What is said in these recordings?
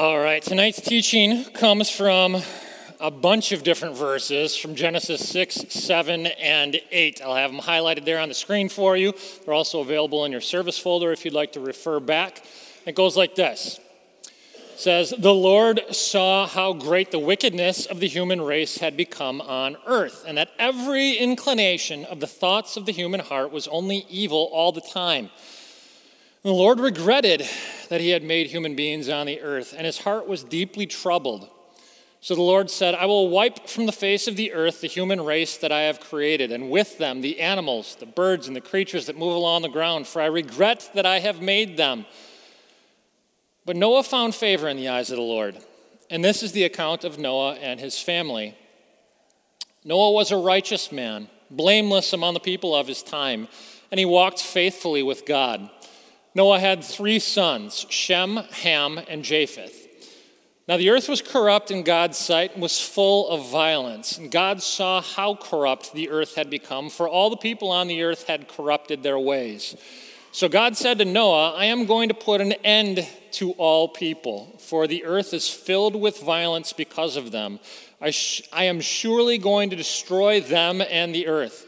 All right, tonight's teaching comes from a bunch of different verses from Genesis 6, 7, and 8. I'll have them highlighted there on the screen for you. They're also available in your service folder if you'd like to refer back. It goes like this. It says, "The Lord saw how great the wickedness of the human race had become on earth, and that every inclination of the thoughts of the human heart was only evil all the time. The Lord regretted that he had made human beings on the earth, and his heart was deeply troubled. So the Lord said, I will wipe from the face of the earth the human race that I have created, and with them the animals, the birds, and the creatures that move along the ground, for I regret that I have made them. But Noah found favor in the eyes of the Lord. And this is the account of Noah and his family. Noah was a righteous man, blameless among the people of his time, and he walked faithfully with God. Noah had 3 sons, Shem, Ham, and Japheth. Now the earth was corrupt in God's sight and was full of violence. And God saw how corrupt the earth had become, for all the people on the earth had corrupted their ways. So God said to Noah, I am going to put an end to all people, for the earth is filled with violence because of them. I am surely going to destroy them and the earth.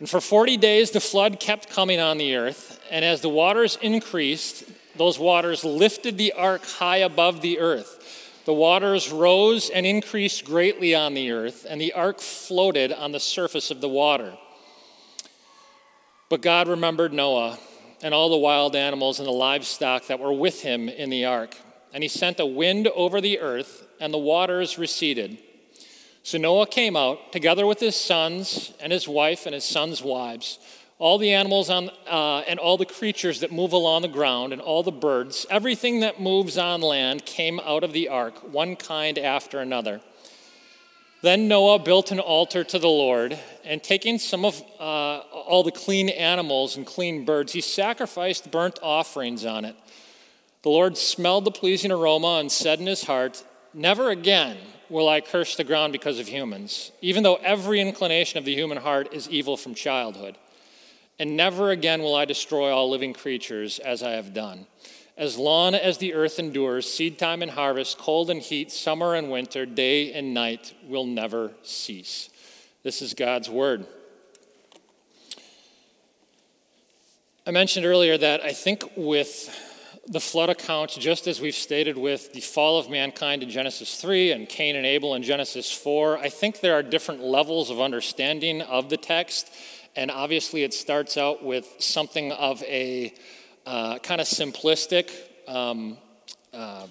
And for 40 days, the flood kept coming on the earth. And as the waters increased, those waters lifted the ark high above the earth. The waters rose and increased greatly on the earth, and the ark floated on the surface of the water. But God remembered Noah and all the wild animals and the livestock that were with him in the ark. And he sent a wind over the earth, and the waters receded. So Noah came out, together with his sons and his wife and his sons' wives, all the animals and all the creatures that move along the ground and all the birds. Everything that moves on land came out of the ark, one kind after another. Then Noah built an altar to the Lord, and taking some of all the clean animals and clean birds, he sacrificed burnt offerings on it. The Lord smelled the pleasing aroma and said in his heart, Never again will I curse the ground because of humans, even though every inclination of the human heart is evil from childhood. And never again will I destroy all living creatures as I have done. As long as the earth endures, seed time and harvest, cold and heat, summer and winter, day and night will never cease." This is God's word. I mentioned earlier that I think with the flood account, just as we've stated with the fall of mankind in Genesis 3 and Cain and Abel in Genesis 4, I think there are different levels of understanding of the text, and obviously it starts out with something of a kind of simplistic, a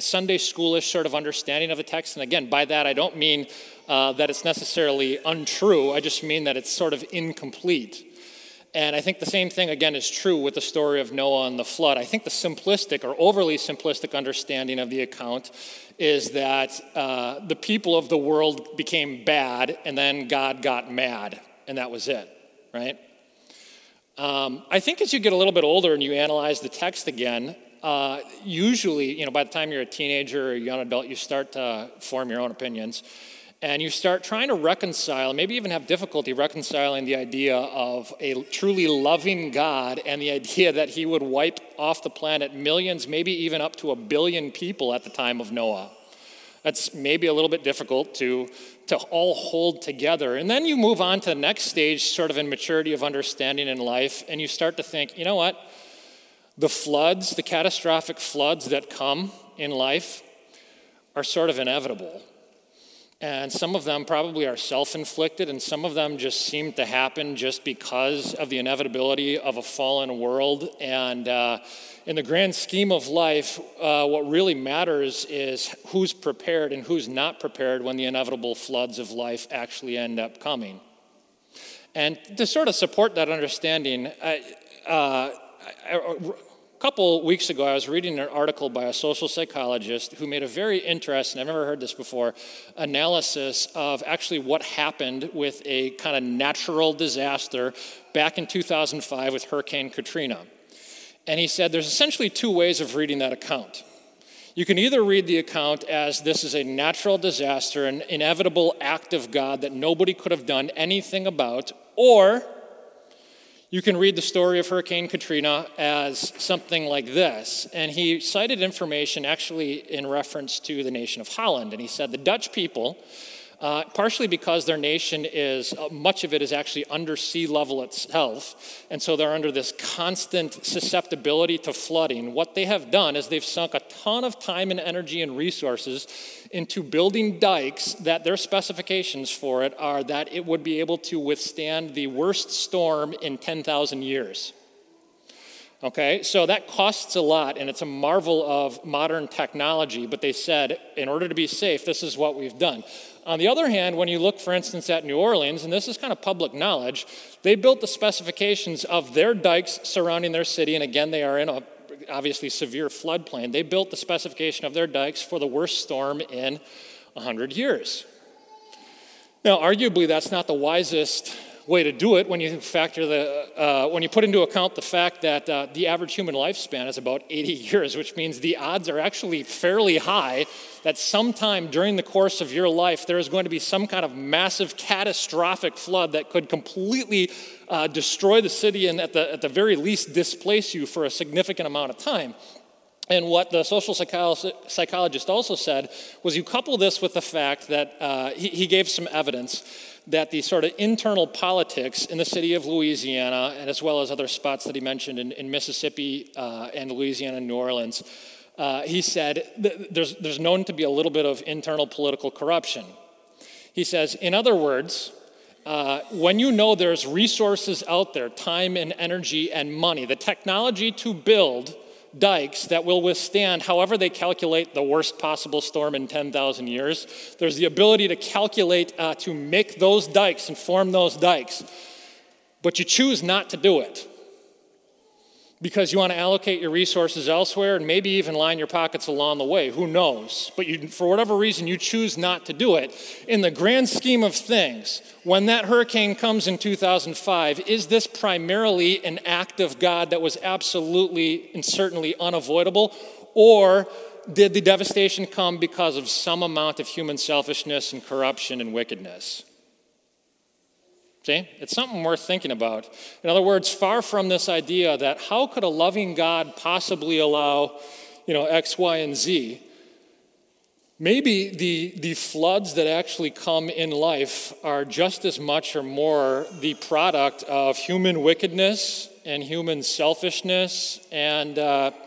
Sunday schoolish sort of understanding of the text. And again, by that I don't mean that it's necessarily untrue, I just mean that it's sort of incomplete. And I think the same thing, again, is true with the story of Noah and the flood. I think the simplistic or overly simplistic understanding of the account is that the people of the world became bad, and then God got mad, and that was it, right? I think as you get a little bit older and you analyze the text again, usually, by the time you're a teenager or a young adult, you start to form your own opinions. And you start trying to reconcile, maybe even have difficulty reconciling the idea of a truly loving God and the idea that he would wipe off the planet millions, maybe even up to 1 billion people at the time of Noah. That's maybe a little bit difficult to all hold together. And then you move on to the next stage, sort of in maturity of understanding in life, and you start to think, you know what? The floods, the catastrophic floods that come in life are sort of inevitable. And some of them probably are self-inflicted, and some of them just seem to happen just because of the inevitability of a fallen world. And in the grand scheme of life, what really matters is who's prepared and who's not prepared when the inevitable floods of life actually end up coming. And to sort of support that understanding, a couple weeks ago, I was reading an article by a social psychologist who made a very interesting, I've never heard this before, analysis of actually what happened with a kind of natural disaster back in 2005 with Hurricane Katrina. And he said there's essentially 2 ways of reading that account. You can either read the account as this is a natural disaster, an inevitable act of God that nobody could have done anything about, or You can read the story of Hurricane Katrina as something like this. And he cited information actually in reference to the nation of Holland. And he said the Dutch people, partially because their nation is, much of it is actually under sea level itself, and so they're under this constant susceptibility to flooding. What they have done is they've sunk a ton of time and energy and resources into building dikes that their specifications for it are that it would be able to withstand the worst storm in 10,000 years. Okay, so that costs a lot, and it's a marvel of modern technology, but they said, in order to be safe, this is what we've done. On the other hand, when you look, for instance, at New Orleans, and this is kind of public knowledge, they built the specifications of their dikes surrounding their city, and again, they are in a obviously severe floodplain. They built the specification of their dikes for the worst storm in 100 years. Now, arguably, that's not the wisest way to do it when you factor when you put into account the fact that the average human lifespan is about 80 years, which means the odds are actually fairly high that sometime during the course of your life there is going to be some kind of massive catastrophic flood that could completely destroy the city and at the very least displace you for a significant amount of time. And what the social psychologist also said was you couple this with the fact that he gave some evidence that the sort of internal politics in the city of Louisiana, and as well as other spots that he mentioned in Mississippi and Louisiana and New Orleans, he said there's known to be a little bit of internal political corruption. He says, in other words, when you know there's resources out there, time and energy and money, the technology to build dikes that will withstand however they calculate the worst possible storm in 10,000 years. There's the ability to calculate to make those dikes and form those dikes, but you choose not to do it because you want to allocate your resources elsewhere and maybe even line your pockets along the way, who knows. But you, for whatever reason, you choose not to do it. In the grand scheme of things, when that hurricane comes in 2005, is this primarily an act of God that was absolutely and certainly unavoidable? Or did the devastation come because of some amount of human selfishness and corruption and wickedness? See, it's something worth thinking about. In other words, far from this idea that how could a loving God possibly allow, X, Y, and Z, maybe the floods that actually come in life are just as much or more the product of human wickedness and human selfishness, and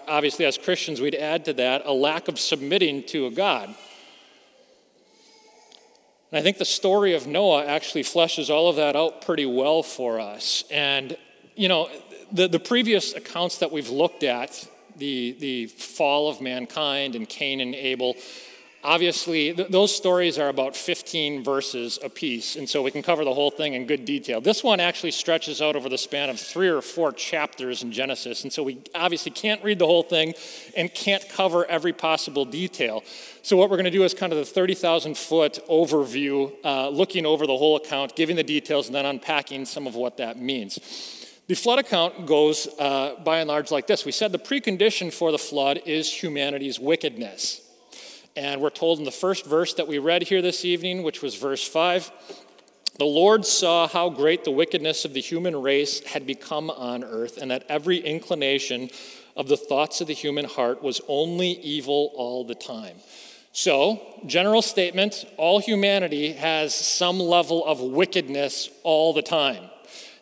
obviously as Christians we'd add to that a lack of submitting to a God. And I think the story of Noah actually fleshes all of that out pretty well for us. And, the previous accounts that we've looked at, the fall of mankind and Cain and Abel, obviously those stories are about 15 verses apiece, and so we can cover the whole thing in good detail. This one actually stretches out over the span of 3 or 4 chapters in Genesis, and so we obviously can't read the whole thing and can't cover every possible detail. So what we're going to do is kind of the 30,000-foot overview, looking over the whole account, giving the details, and then unpacking some of what that means. The flood account goes, by and large, like this. We said the precondition for the flood is humanity's wickedness. And we're told in the first verse that we read here this evening, which was verse 5, the Lord saw how great the wickedness of the human race had become on earth, and that every inclination of the thoughts of the human heart was only evil all the time. So, general statement, all humanity has some level of wickedness all the time.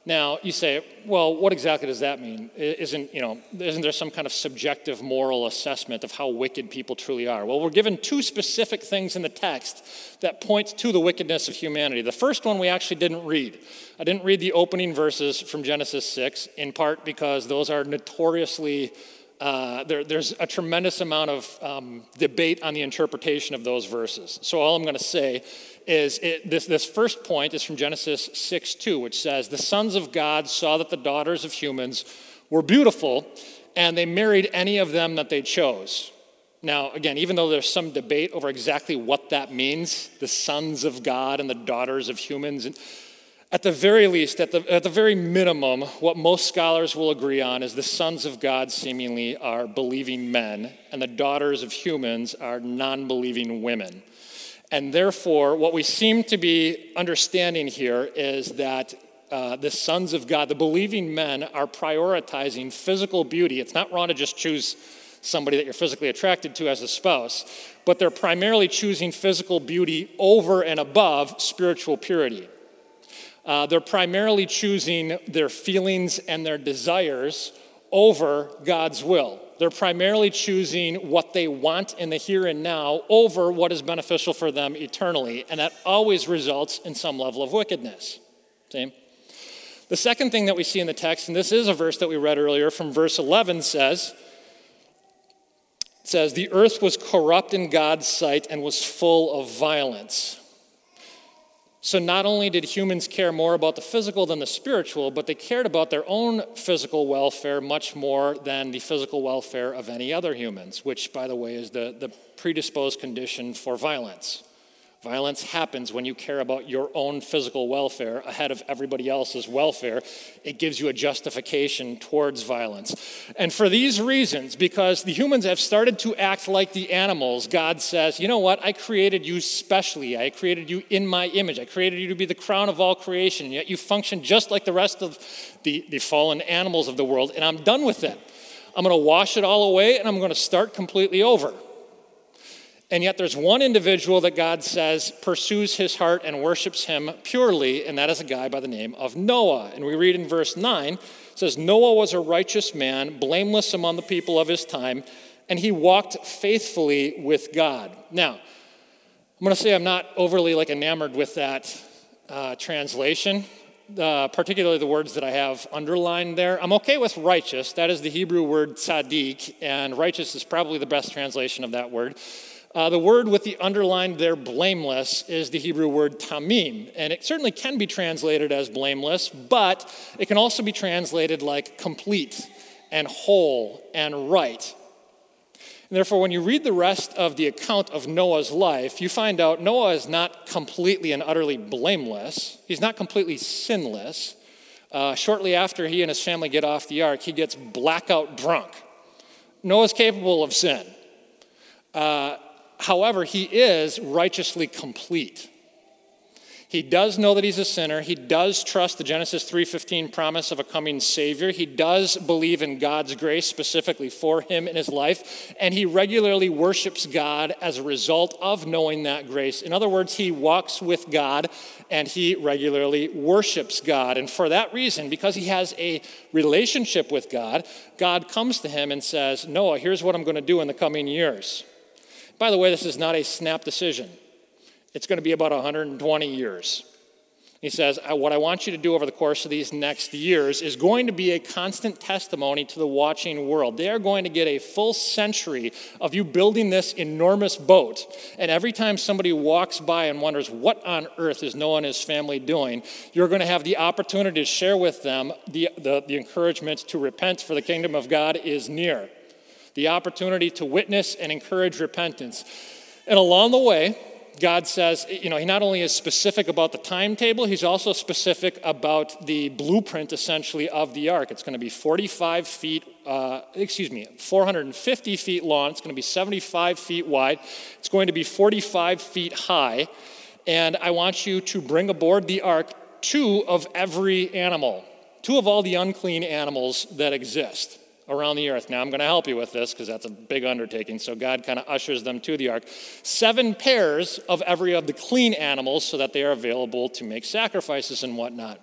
Now, you say, well, what exactly does that mean? Isn't there some kind of subjective moral assessment of how wicked people truly are? Well, we're given 2 specific things in the text that point to the wickedness of humanity. The first one we actually didn't read. I didn't read the opening verses from Genesis 6, in part because those are notoriously... There's a tremendous amount of debate on the interpretation of those verses. So all I'm going to say is this first point is from Genesis 6:2, which says, the sons of God saw that the daughters of humans were beautiful, and they married any of them that they chose. Now, again, even though there's some debate over exactly what that means, the sons of God and the daughters of humans... At the very least, at the very minimum, what most scholars will agree on is the sons of God seemingly are believing men, and the daughters of humans are non-believing women. And therefore, what we seem to be understanding here is that the sons of God, the believing men, are prioritizing physical beauty. It's not wrong to just choose somebody that you're physically attracted to as a spouse, but they're primarily choosing physical beauty over and above spiritual purity. They're primarily choosing their feelings and their desires over God's will. They're primarily choosing what they want in the here and now over what is beneficial for them eternally, and that always results in some level of wickedness. See? The second thing that we see in the text, and this is a verse that we read earlier from verse 11, says, "The earth was corrupt in God's sight and was full of violence." So not only did humans care more about the physical than the spiritual, but they cared about their own physical welfare much more than the physical welfare of any other humans, which, by the way, is the predisposed condition for violence. Violence happens when you care about your own physical welfare ahead of everybody else's welfare. It gives you a justification towards violence. And for these reasons, because the humans have started to act like the animals, God says, you know what? I created you specially. I created you in my image. I created you to be the crown of all creation, yet you function just like the rest of the fallen animals of the world, and I'm done with that. I'm going to wash it all away, and I'm going to start completely over. And yet there's one individual that God says pursues his heart and worships him purely, and that is a guy by the name of Noah. And we read in verse 9, it says, "Noah was a righteous man, blameless among the people of his time, and he walked faithfully with God." Now, I'm going to say I'm not overly enamored with that translation, particularly the words that I have underlined there. I'm okay with righteous. That is the Hebrew word tzaddik, and righteous is probably the best translation of that word. The word with the underlined there, blameless, is the Hebrew word tamim. And it certainly can be translated as blameless, but it can also be translated like complete and whole and right. And therefore, when you read the rest of the account of Noah's life, you find out Noah is not completely and utterly blameless. He's not completely sinless. Shortly after he and his family get off the ark, he gets blackout drunk. Noah's capable of sin. However, he is righteously complete. He does know that he's a sinner. He does trust the Genesis 3:15 promise of a coming Savior. He does believe in God's grace specifically for him in his life, and he regularly worships God as a result of knowing that grace. In other words, he walks with God, and he regularly worships God. And for that reason, because he has a relationship with God, God comes to him and says, "Noah, here's what I'm going to do in the coming years." By the way, this is not a snap decision. It's going to be about 120 years. He says, what I want you to do over the course of these next years is going to be a constant testimony to the watching world. They are going to get a full century of you building this enormous boat. And every time somebody walks by and wonders, what on earth is Noah and his family doing, you're going to have the opportunity to share with them the encouragement to repent, for the kingdom of God is near. The opportunity to witness and encourage repentance. And along the way, God says, he not only is specific about the timetable, he's also specific about the blueprint, essentially, of the ark. It's going to be 450 feet long. It's going to be 75 feet wide. It's going to be 45 feet high. And I want you to bring aboard the ark 2 of every animal, 2 of all the unclean animals that exist around the earth. Now, I'm going to help you with this because that's a big undertaking. So God kind of ushers them to the ark. 7 pairs of every of the clean animals so that they are available to make sacrifices and whatnot.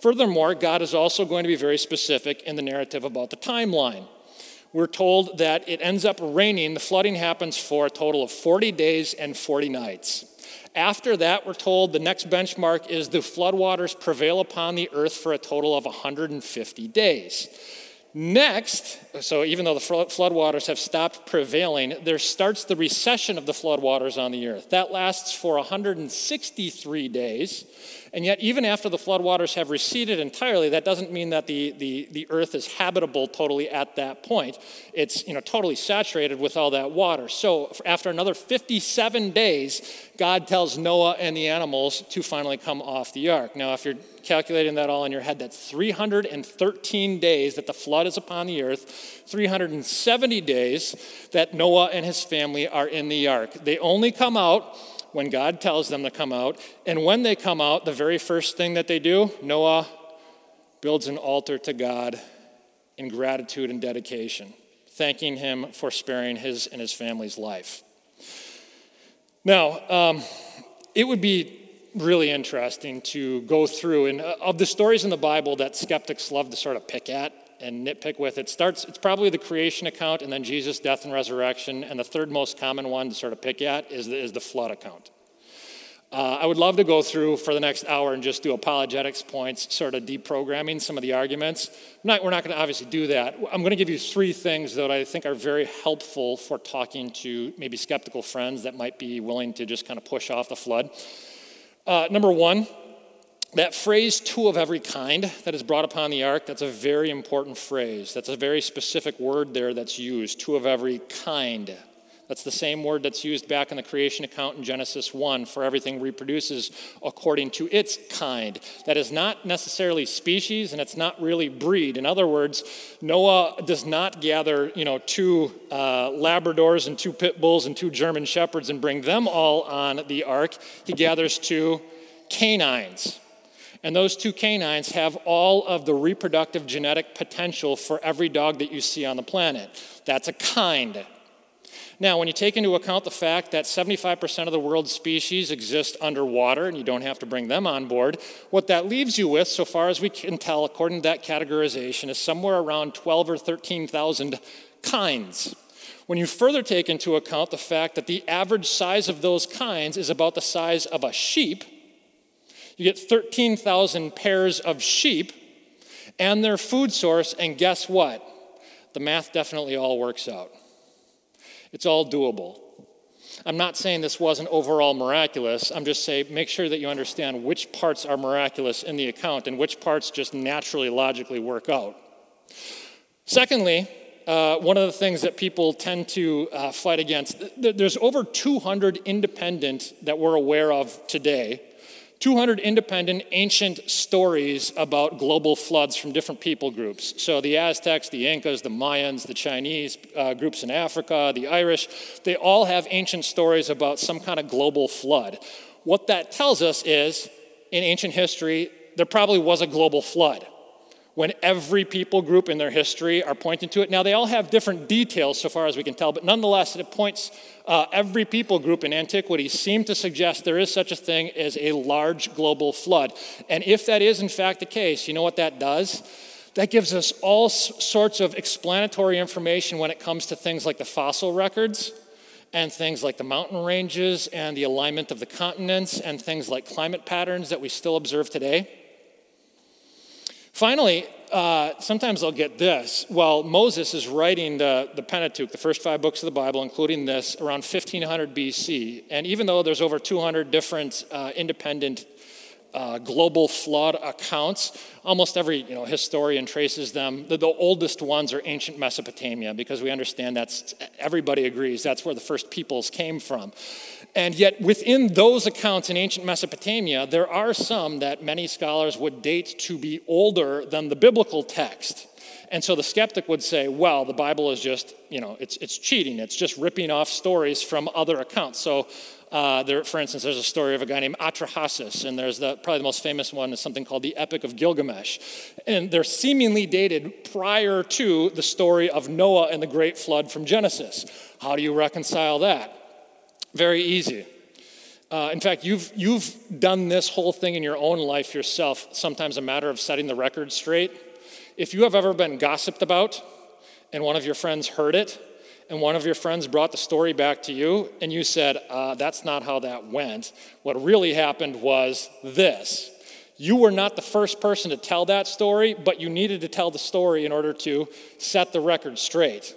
Furthermore, God is also going to be very specific in the narrative about the timeline. We're told that it ends up raining. The flooding happens for a total of 40 days and 40 nights. After that, we're told the next benchmark is the floodwaters prevail upon the earth for a total of 150 days. Next, so even though the floodwaters have stopped prevailing, there starts the recession of the floodwaters on the earth. That lasts for 163 days. And yet, even after the floodwaters have receded entirely, that doesn't mean that the earth is habitable totally at that point. It's totally saturated with all that water. So after another 57 days, God tells Noah and the animals to finally come off the ark. Now, if you're calculating that all in your head, that's 313 days that the flood is upon the earth, 370 days that Noah and his family are in the ark. They only come out when God tells them to come out. And when they come out, the very first thing that they do, Noah builds an altar to God in gratitude and dedication, thanking him for sparing his and his family's life. Now, it would be really interesting to go through, and of the stories in the Bible that skeptics love to sort of pick at and nitpick with, it's probably the creation account and then Jesus' death and resurrection, and the third most common one to sort of pick at is the flood account. I would love to go through for the next hour and just do apologetics points, sort of deprogramming some of the arguments. We're not going to obviously do that. I'm going to give you three things that I think are very helpful for talking to maybe skeptical friends that might be willing to just kind of push off the flood. Number one, that phrase, two of every kind, that is brought upon the ark, that's a very important phrase. That's a very specific word there that's used, two of every kind. That's the same word that's used back in the creation account in Genesis 1, for everything reproduces according to its kind. That is not necessarily species, and it's not really breed. In other words, Noah does not gather, two Labradors and two pit bulls and two German shepherds and bring them all on the ark. He gathers two canines. And those two canines have all of the reproductive genetic potential for every dog that you see on the planet. That's a kind. Now, when you take into account the fact that 75% of the world's species exist underwater and you don't have to bring them on board, what that leaves you with, so far as we can tell, according to that categorization, is somewhere around 12 or 13,000 kinds. When you further take into account the fact that the average size of those kinds is about the size of a sheep, you get 13,000 pairs of sheep and their food source, and guess what? The math definitely all works out. It's all doable. I'm not saying this wasn't overall miraculous. I'm just saying make sure that you understand which parts are miraculous in the account and which parts just naturally, logically work out. Secondly, one of the things that people tend to fight against, there's over 200 independent that we're aware of today, 200 independent ancient stories about global floods from different people groups. So the Aztecs, the Incas, the Mayans, the Chinese groups in Africa, the Irish, they all have ancient stories about some kind of global flood. What that tells us is, in ancient history, there probably was a global flood, when every people group in their history are pointing to it. Now, they all have different details so far as we can tell, but nonetheless, it points, every people group in antiquity seem to suggest there is such a thing as a large global flood. And if that is, in fact, the case, you know what that does? That gives us all sorts of explanatory information when it comes to things like the fossil records and things like the mountain ranges and the alignment of the continents and things like climate patterns that we still observe today. Finally, sometimes I'll get this. While Moses is writing the Pentateuch, the first five books of the Bible, including this, around 1500 BC, and even though there's over 200 different independent global flood accounts, almost every historian traces them. The oldest ones are ancient Mesopotamia, because we understand that's, everybody agrees, that's where the first peoples came from. And yet within those accounts in ancient Mesopotamia, there are some that many scholars would date to be older than the biblical text. And so the skeptic would say, well, the Bible is just, it's cheating. It's just ripping off stories from other accounts. So there, for instance, there's a story of a guy named Atrahasis, and there's probably the most famous one is something called the Epic of Gilgamesh. And they're seemingly dated prior to the story of Noah and the Great Flood from Genesis. How do you reconcile that? Very easy. In fact, you've done this whole thing in your own life yourself, sometimes a matter of setting the record straight. If you have ever been gossiped about and one of your friends heard it and one of your friends brought the story back to you and you said, that's not how that went, what really happened was this. You were not the first person to tell that story, but you needed to tell the story in order to set the record straight.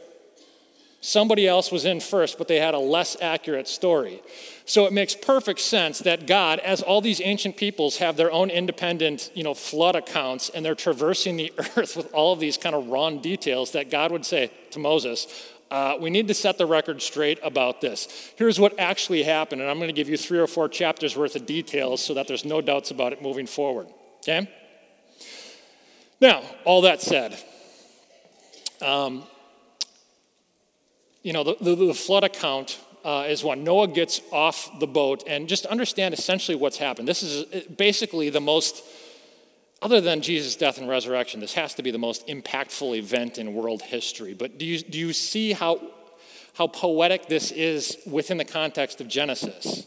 Somebody else was in first, but they had a less accurate story. So it makes perfect sense that God, as all these ancient peoples have their own independent, flood accounts, and they're traversing the earth with all of these kind of wrong details, that God would say to Moses, we need to set the record straight about this. Here's what actually happened, and I'm going to give you 3 or 4 chapters worth of details so that there's no doubts about it moving forward, okay? Now, all that said, the flood account is one. Noah gets off the boat, and just understand essentially what's happened. This is basically the most Other than Jesus' death and resurrection, this has to be the most impactful event in world history. But do you see how poetic this is within the context of Genesis?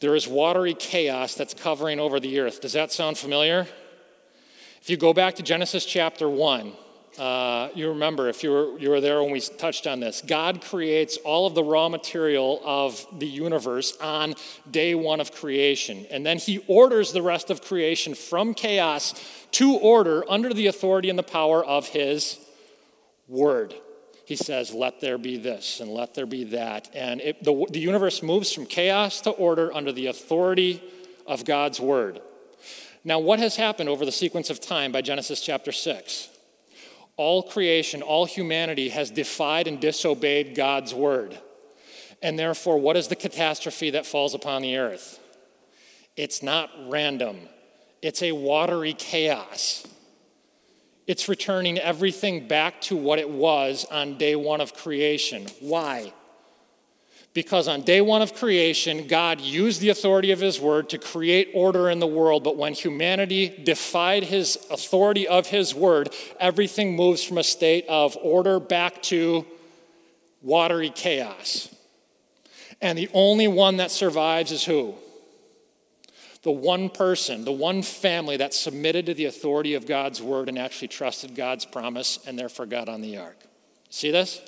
There is watery chaos that's covering over the earth. Does that sound familiar? If you go back to Genesis chapter 1, you remember, if you were there when we touched on this, God creates all of the raw material of the universe on day one of creation. And then he orders the rest of creation from chaos to order under the authority and the power of his word. He says, let there be this and let there be that. And the universe moves from chaos to order under the authority of God's word. Now, what has happened over the sequence of time by Genesis chapter 6? All creation, all humanity has defied and disobeyed God's word. And therefore, what is the catastrophe that falls upon the earth? It's not random. It's a watery chaos. It's returning everything back to what it was on day one of creation. Why? Because on day one of creation, God used the authority of his word to create order in the world. But when humanity defied his authority of his word, everything moves from a state of order back to watery chaos. And the only one that survives is who? The one person, the one family that submitted to the authority of God's word and actually trusted God's promise and therefore got on the ark. See this?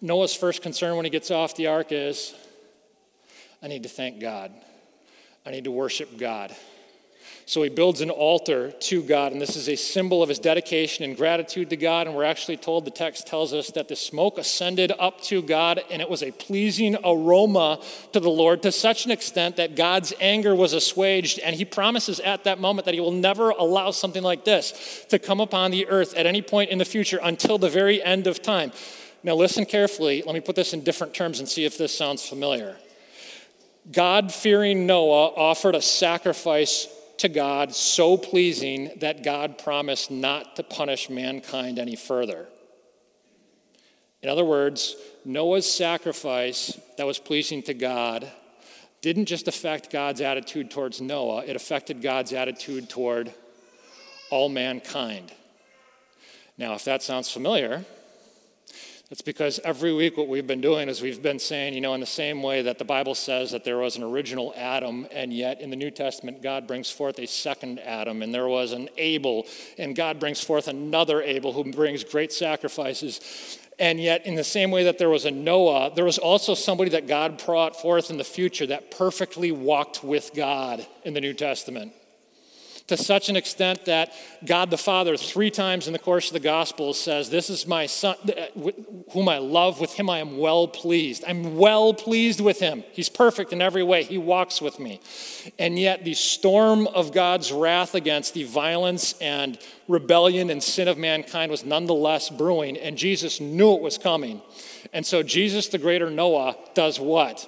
Noah's first concern when he gets off the ark is, I need to thank God. I need to worship God. So he builds an altar to God, and this is a symbol of his dedication and gratitude to God. And we're actually told, the text tells us, that the smoke ascended up to God, and it was a pleasing aroma to the Lord to such an extent that God's anger was assuaged. And he promises at that moment that he will never allow something like this to come upon the earth at any point in the future until the very end of time. Now listen carefully. Let me put this in different terms and see if this sounds familiar. God-fearing Noah offered a sacrifice to God so pleasing that God promised not to punish mankind any further. In other words, Noah's sacrifice that was pleasing to God didn't just affect God's attitude towards Noah, it affected God's attitude toward all mankind. Now, if that sounds familiar, it's because every week what we've been doing is we've been saying, in the same way that the Bible says that there was an original Adam, and yet in the New Testament, God brings forth a second Adam, and there was an Abel, and God brings forth another Abel who brings great sacrifices. And yet in the same way that there was a Noah, there was also somebody that God brought forth in the future that perfectly walked with God in the New Testament, to such an extent that God the Father 3 times in the course of the gospel says, this is my son whom I love, with him I am well pleased. I'm well pleased with him. He's perfect in every way. He walks with me. And yet the storm of God's wrath against the violence and rebellion and sin of mankind was nonetheless brewing, and Jesus knew it was coming. And so Jesus, the greater Noah, does what?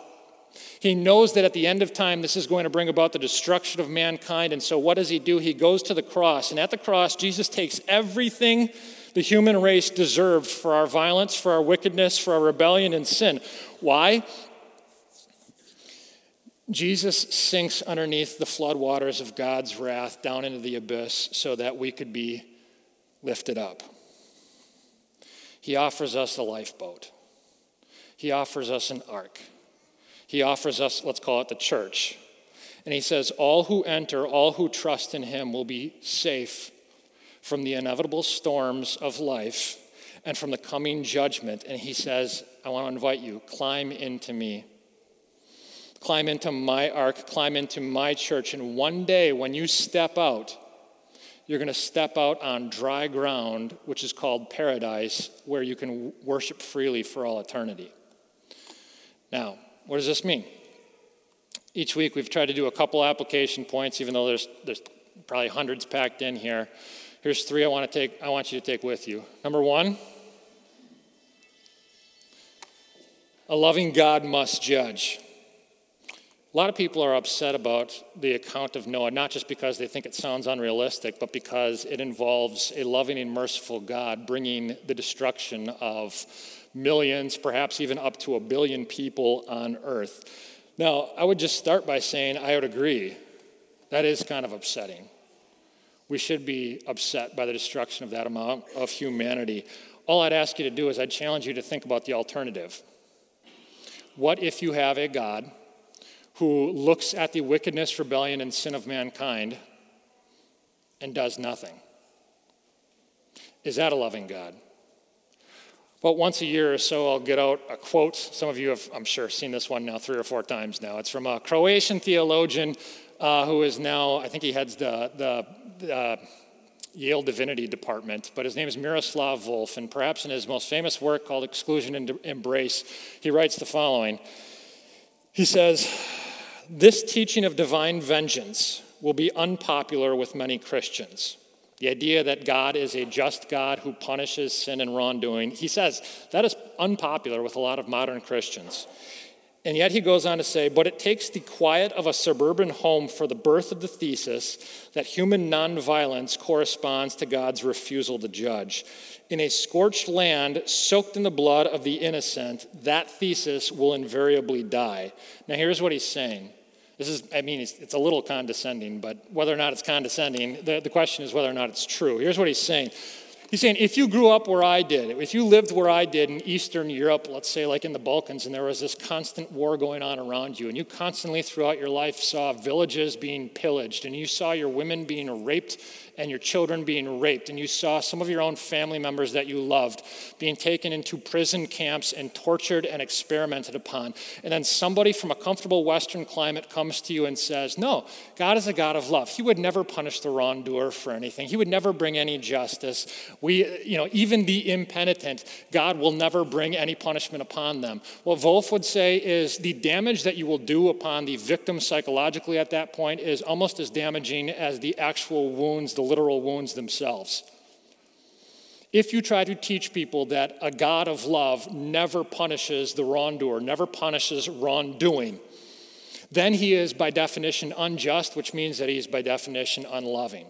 He knows that at the end of time, this is going to bring about the destruction of mankind. And so what does he do? He goes to the cross. And at the cross, Jesus takes everything the human race deserved for our violence, for our wickedness, for our rebellion and sin. Why? Jesus sinks underneath the floodwaters of God's wrath down into the abyss so that we could be lifted up. He offers us a lifeboat. He offers us an ark. He offers us, let's call it the church. And he says, all who enter, all who trust in him will be safe from the inevitable storms of life and from the coming judgment. And he says, I want to invite you, climb into me. Climb into my ark, climb into my church. And one day when you step out, you're going to step out on dry ground, which is called paradise, where you can worship freely for all eternity. Now, what does this mean? Each week we've tried to do a couple application points, even though there's probably hundreds packed in here. Here's 3 I want you to take with you. Number 1, a loving God must judge. A lot of people are upset about the account of Noah, not just because they think it sounds unrealistic, but because it involves a loving and merciful God bringing the destruction of millions, perhaps even up to 1 billion people on earth. Now, I would just start by saying I would agree. That is kind of upsetting. We should be upset by the destruction of that amount of humanity. All I'd ask you to do is I'd challenge you to think about the alternative. What if you have a God who looks at the wickedness, rebellion, and sin of mankind and does nothing? Is that a loving God? But once a year or so, I'll get out a quote. Some of you have, I'm sure, seen this one now 3 or 4 times now. It's from a Croatian theologian who is now, I think he heads the Yale Divinity Department, but his name is Miroslav Volf, and perhaps in his most famous work called Exclusion and Embrace, he writes the following. He says, "This teaching of divine vengeance will be unpopular with many Christians. The idea that God is a just God who punishes sin and wrongdoing," he says, "that is unpopular with a lot of modern Christians." And yet he goes on to say, "But it takes the quiet of a suburban home for the birth of the thesis that human nonviolence corresponds to God's refusal to judge. In a scorched land soaked in the blood of the innocent, that thesis will invariably die." Now here's what he's saying. This is, I mean, it's a little condescending, but whether or not it's condescending, the question is whether or not it's true. Here's what he's saying. He's saying, if you grew up where I did, if you lived where I did in Eastern Europe, let's say like in the Balkans, and there was this constant war going on around you, and you constantly throughout your life saw villages being pillaged, and you saw your women being raped and your children being raped, and you saw some of your own family members that you loved being taken into prison camps and tortured and experimented upon. And then somebody from a comfortable Western climate comes to you and says, no, God is a God of love. He would never punish the wrongdoer for anything. He would never bring any justice. We, you know, even the impenitent, God will never bring any punishment upon them. What Volf would say is the damage that you will do upon the victim psychologically at that point is almost as damaging as the actual wounds, the literal wounds themselves. If you try to teach people that a God of love never punishes the wrongdoer, never punishes wrongdoing, then he is by definition unjust, which means that he is by definition unloving.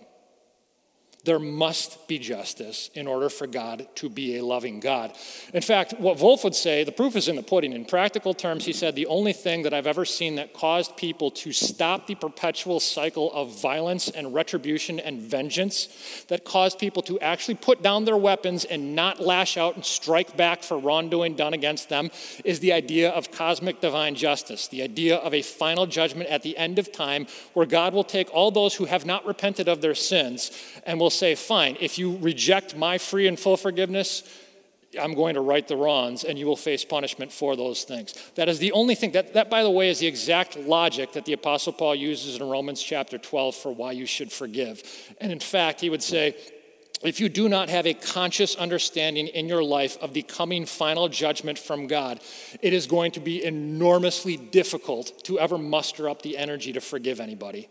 There must be justice in order for God to be a loving God. In fact, what Volf would say, the proof is in the pudding. In practical terms, he said, the only thing that I've ever seen that caused people to stop the perpetual cycle of violence and retribution and vengeance, that caused people to actually put down their weapons and not lash out and strike back for wrongdoing done against them, is the idea of cosmic divine justice, the idea of a final judgment at the end of time where God will take all those who have not repented of their sins and will say, fine, if you reject my free and full forgiveness, I'm going to right the wrongs, and you will face punishment for those things. That is the only thing. That, by the way, is the exact logic that the Apostle Paul uses in Romans chapter 12 for why you should forgive. And in fact, he would say, if you do not have a conscious understanding in your life of the coming final judgment from God, it is going to be enormously difficult to ever muster up the energy to forgive anybody.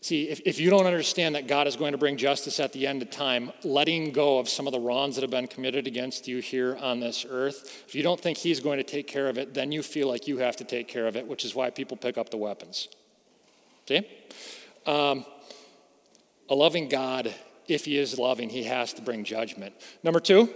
See, if you don't understand that God is going to bring justice at the end of time, letting go of some of the wrongs that have been committed against you here on this earth, if you don't think he's going to take care of it, then you feel like you have to take care of it, which is why people pick up the weapons. See? A loving God, if he is loving, he has to bring judgment. Number 2,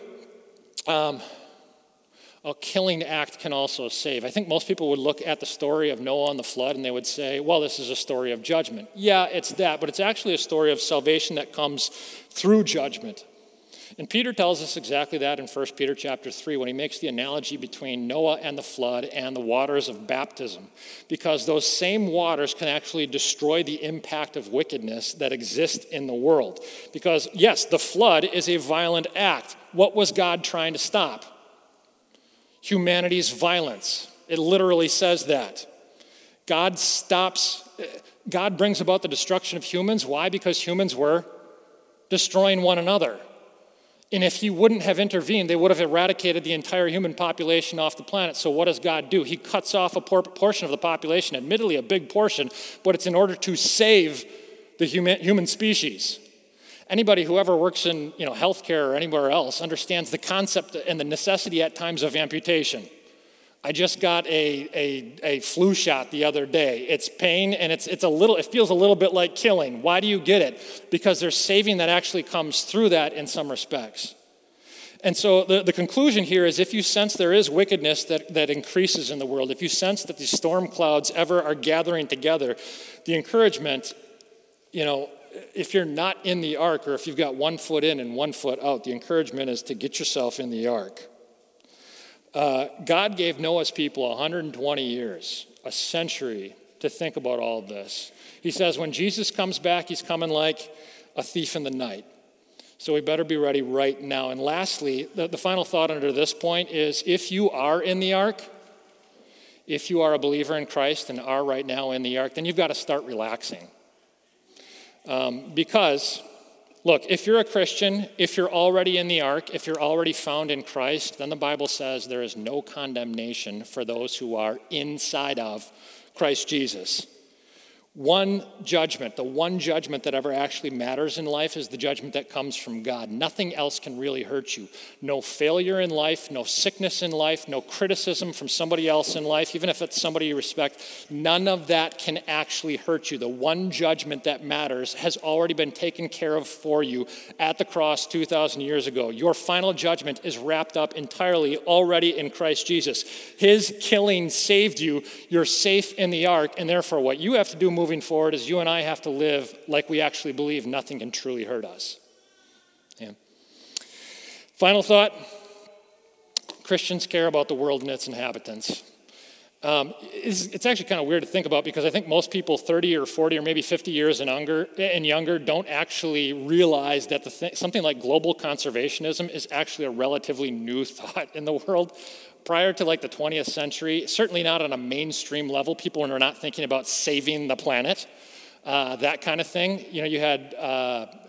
a killing act can also save. I think most people would look at the story of Noah and the flood and they would say, well, this is a story of judgment. Yeah, it's that, but it's actually a story of salvation that comes through judgment. And Peter tells us exactly that in 1 Peter chapter 3 when he makes the analogy between Noah and the flood and the waters of baptism, because those same waters can actually destroy the impact of wickedness that exists in the world. Because, yes, the flood is a violent act. What was God trying to stop? Humanity's violence. It literally says that. God brings about the destruction of humans. Why? Because humans were destroying one another. And if he wouldn't have intervened, they would have eradicated the entire human population off the planet. So what does God do? He cuts off a portion of the population, admittedly a big portion, but it's in order to save the human species. Anybody who ever works in, healthcare or anywhere else understands the concept and the necessity at times of amputation. I just got a flu shot the other day. It's pain and it feels a little bit like killing. Why do you get it? Because there's saving that actually comes through that in some respects. And so the conclusion here is, if you sense there is wickedness that increases in the world, if you sense that these storm clouds ever are gathering together, the encouragement, if you're not in the ark, or if you've got 1 foot in and 1 foot out, the encouragement is to get yourself in the ark. God gave Noah's people 120 years, a century, to think about all of this. He says when Jesus comes back, he's coming like a thief in the night. So we better be ready right now. And lastly, the final thought under this point is, if you are in the ark, if you are a believer in Christ and are right now in the ark, then you've got to start relaxing. Because, look, if you're a Christian, if you're already in the ark, if you're already found in Christ, then the Bible says there is no condemnation for those who are inside of Christ Jesus. One judgment, the one judgment that ever actually matters in life, is the judgment that comes from God. Nothing else can really hurt you. No failure in life, no sickness in life, no criticism from somebody else in life, even if it's somebody you respect, none of that can actually hurt you. The one judgment that matters has already been taken care of for you at the cross 2,000 years ago. Your final judgment is wrapped up entirely already in Christ Jesus. His killing saved you. You're safe in the ark, and therefore what you have to do moving forward is you and I have to live like we actually believe nothing can truly hurt us. Yeah. Final thought, Christians care about the world and its inhabitants. It's actually kind of weird to think about, because I think most people 30 or 40 or maybe 50 years and younger don't actually realize that something like global conservationism is actually a relatively new thought in the world. Prior to like the 20th century, certainly not on a mainstream level, people were not thinking about saving the planet, that kind of thing. You had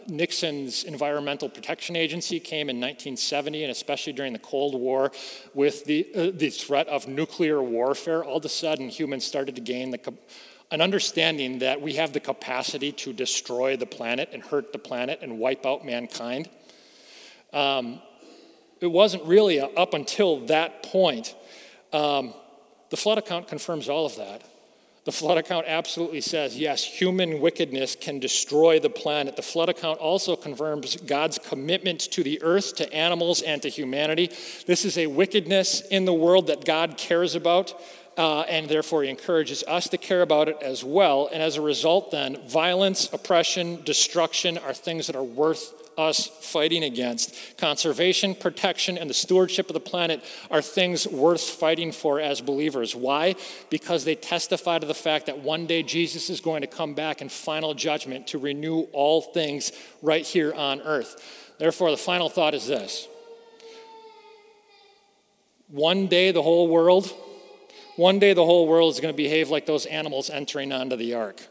Nixon's Environmental Protection Agency came in 1970, and especially during the Cold War, with the threat of nuclear warfare, all of a sudden humans started to gain an understanding that we have the capacity to destroy the planet and hurt the planet and wipe out mankind. It wasn't really up until that point. The flood account confirms all of that. The flood account absolutely says, yes, human wickedness can destroy the planet. The flood account also confirms God's commitment to the earth, to animals, and to humanity. This is a wickedness in the world that God cares about, and therefore he encourages us to care about it as well. And as a result then, violence, oppression, destruction are things that are worth us fighting against. Conservation, protection, and the stewardship of the planet are things worth fighting for as believers. Why? Because they testify to the fact that one day Jesus is going to come back in final judgment to renew all things right here on earth. Therefore, the final thought is this. One day the whole world is going to behave like those animals entering onto the ark.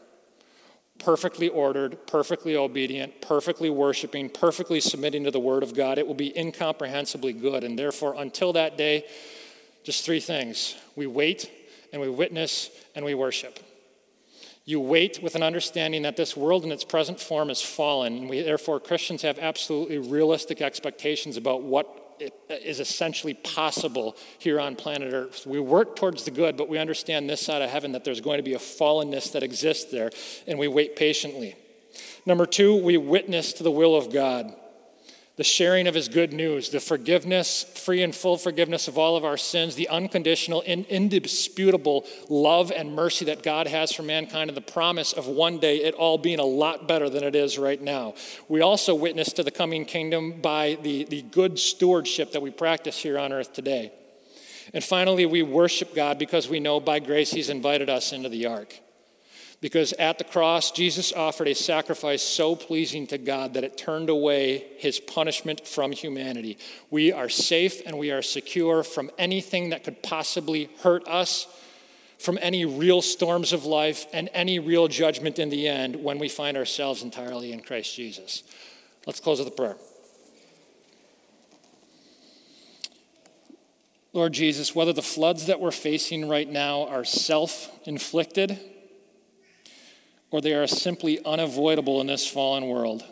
Perfectly ordered, perfectly obedient, perfectly worshiping, perfectly submitting to the word of God. It will be incomprehensibly good. And therefore, until that day, just three things. We wait, and we witness, and we worship. You wait with an understanding that this world in its present form is fallen. And therefore, Christians have absolutely realistic expectations about what is essentially possible here on planet Earth. We work towards the good, but we understand this side of heaven that there's going to be a fallenness that exists there, and we wait patiently. Number two, we witness to the will of God, the sharing of his good news, the forgiveness, free and full forgiveness of all of our sins, the unconditional and indisputable love and mercy that God has for mankind, and the promise of one day it all being a lot better than it is right now. We also witness to the coming kingdom by the good stewardship that we practice here on earth today. And finally, we worship God because we know by grace he's invited us into the ark. Because at the cross, Jesus offered a sacrifice so pleasing to God that it turned away his punishment from humanity. We are safe and we are secure from anything that could possibly hurt us, from any real storms of life, and any real judgment in the end when we find ourselves entirely in Christ Jesus. Let's close with a prayer. Lord Jesus, whether the floods that we're facing right now are self-inflicted, or they are simply unavoidable in this fallen world,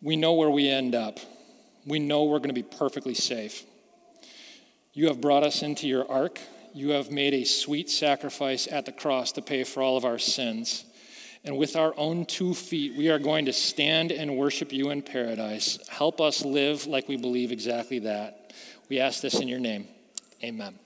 we know where we end up. We know we're going to be perfectly safe. You have brought us into your ark. You have made a sweet sacrifice at the cross to pay for all of our sins. and with our own 2 feet, we are going to stand and worship you in paradise. Help us live like we believe exactly that. We ask this in your name. Amen.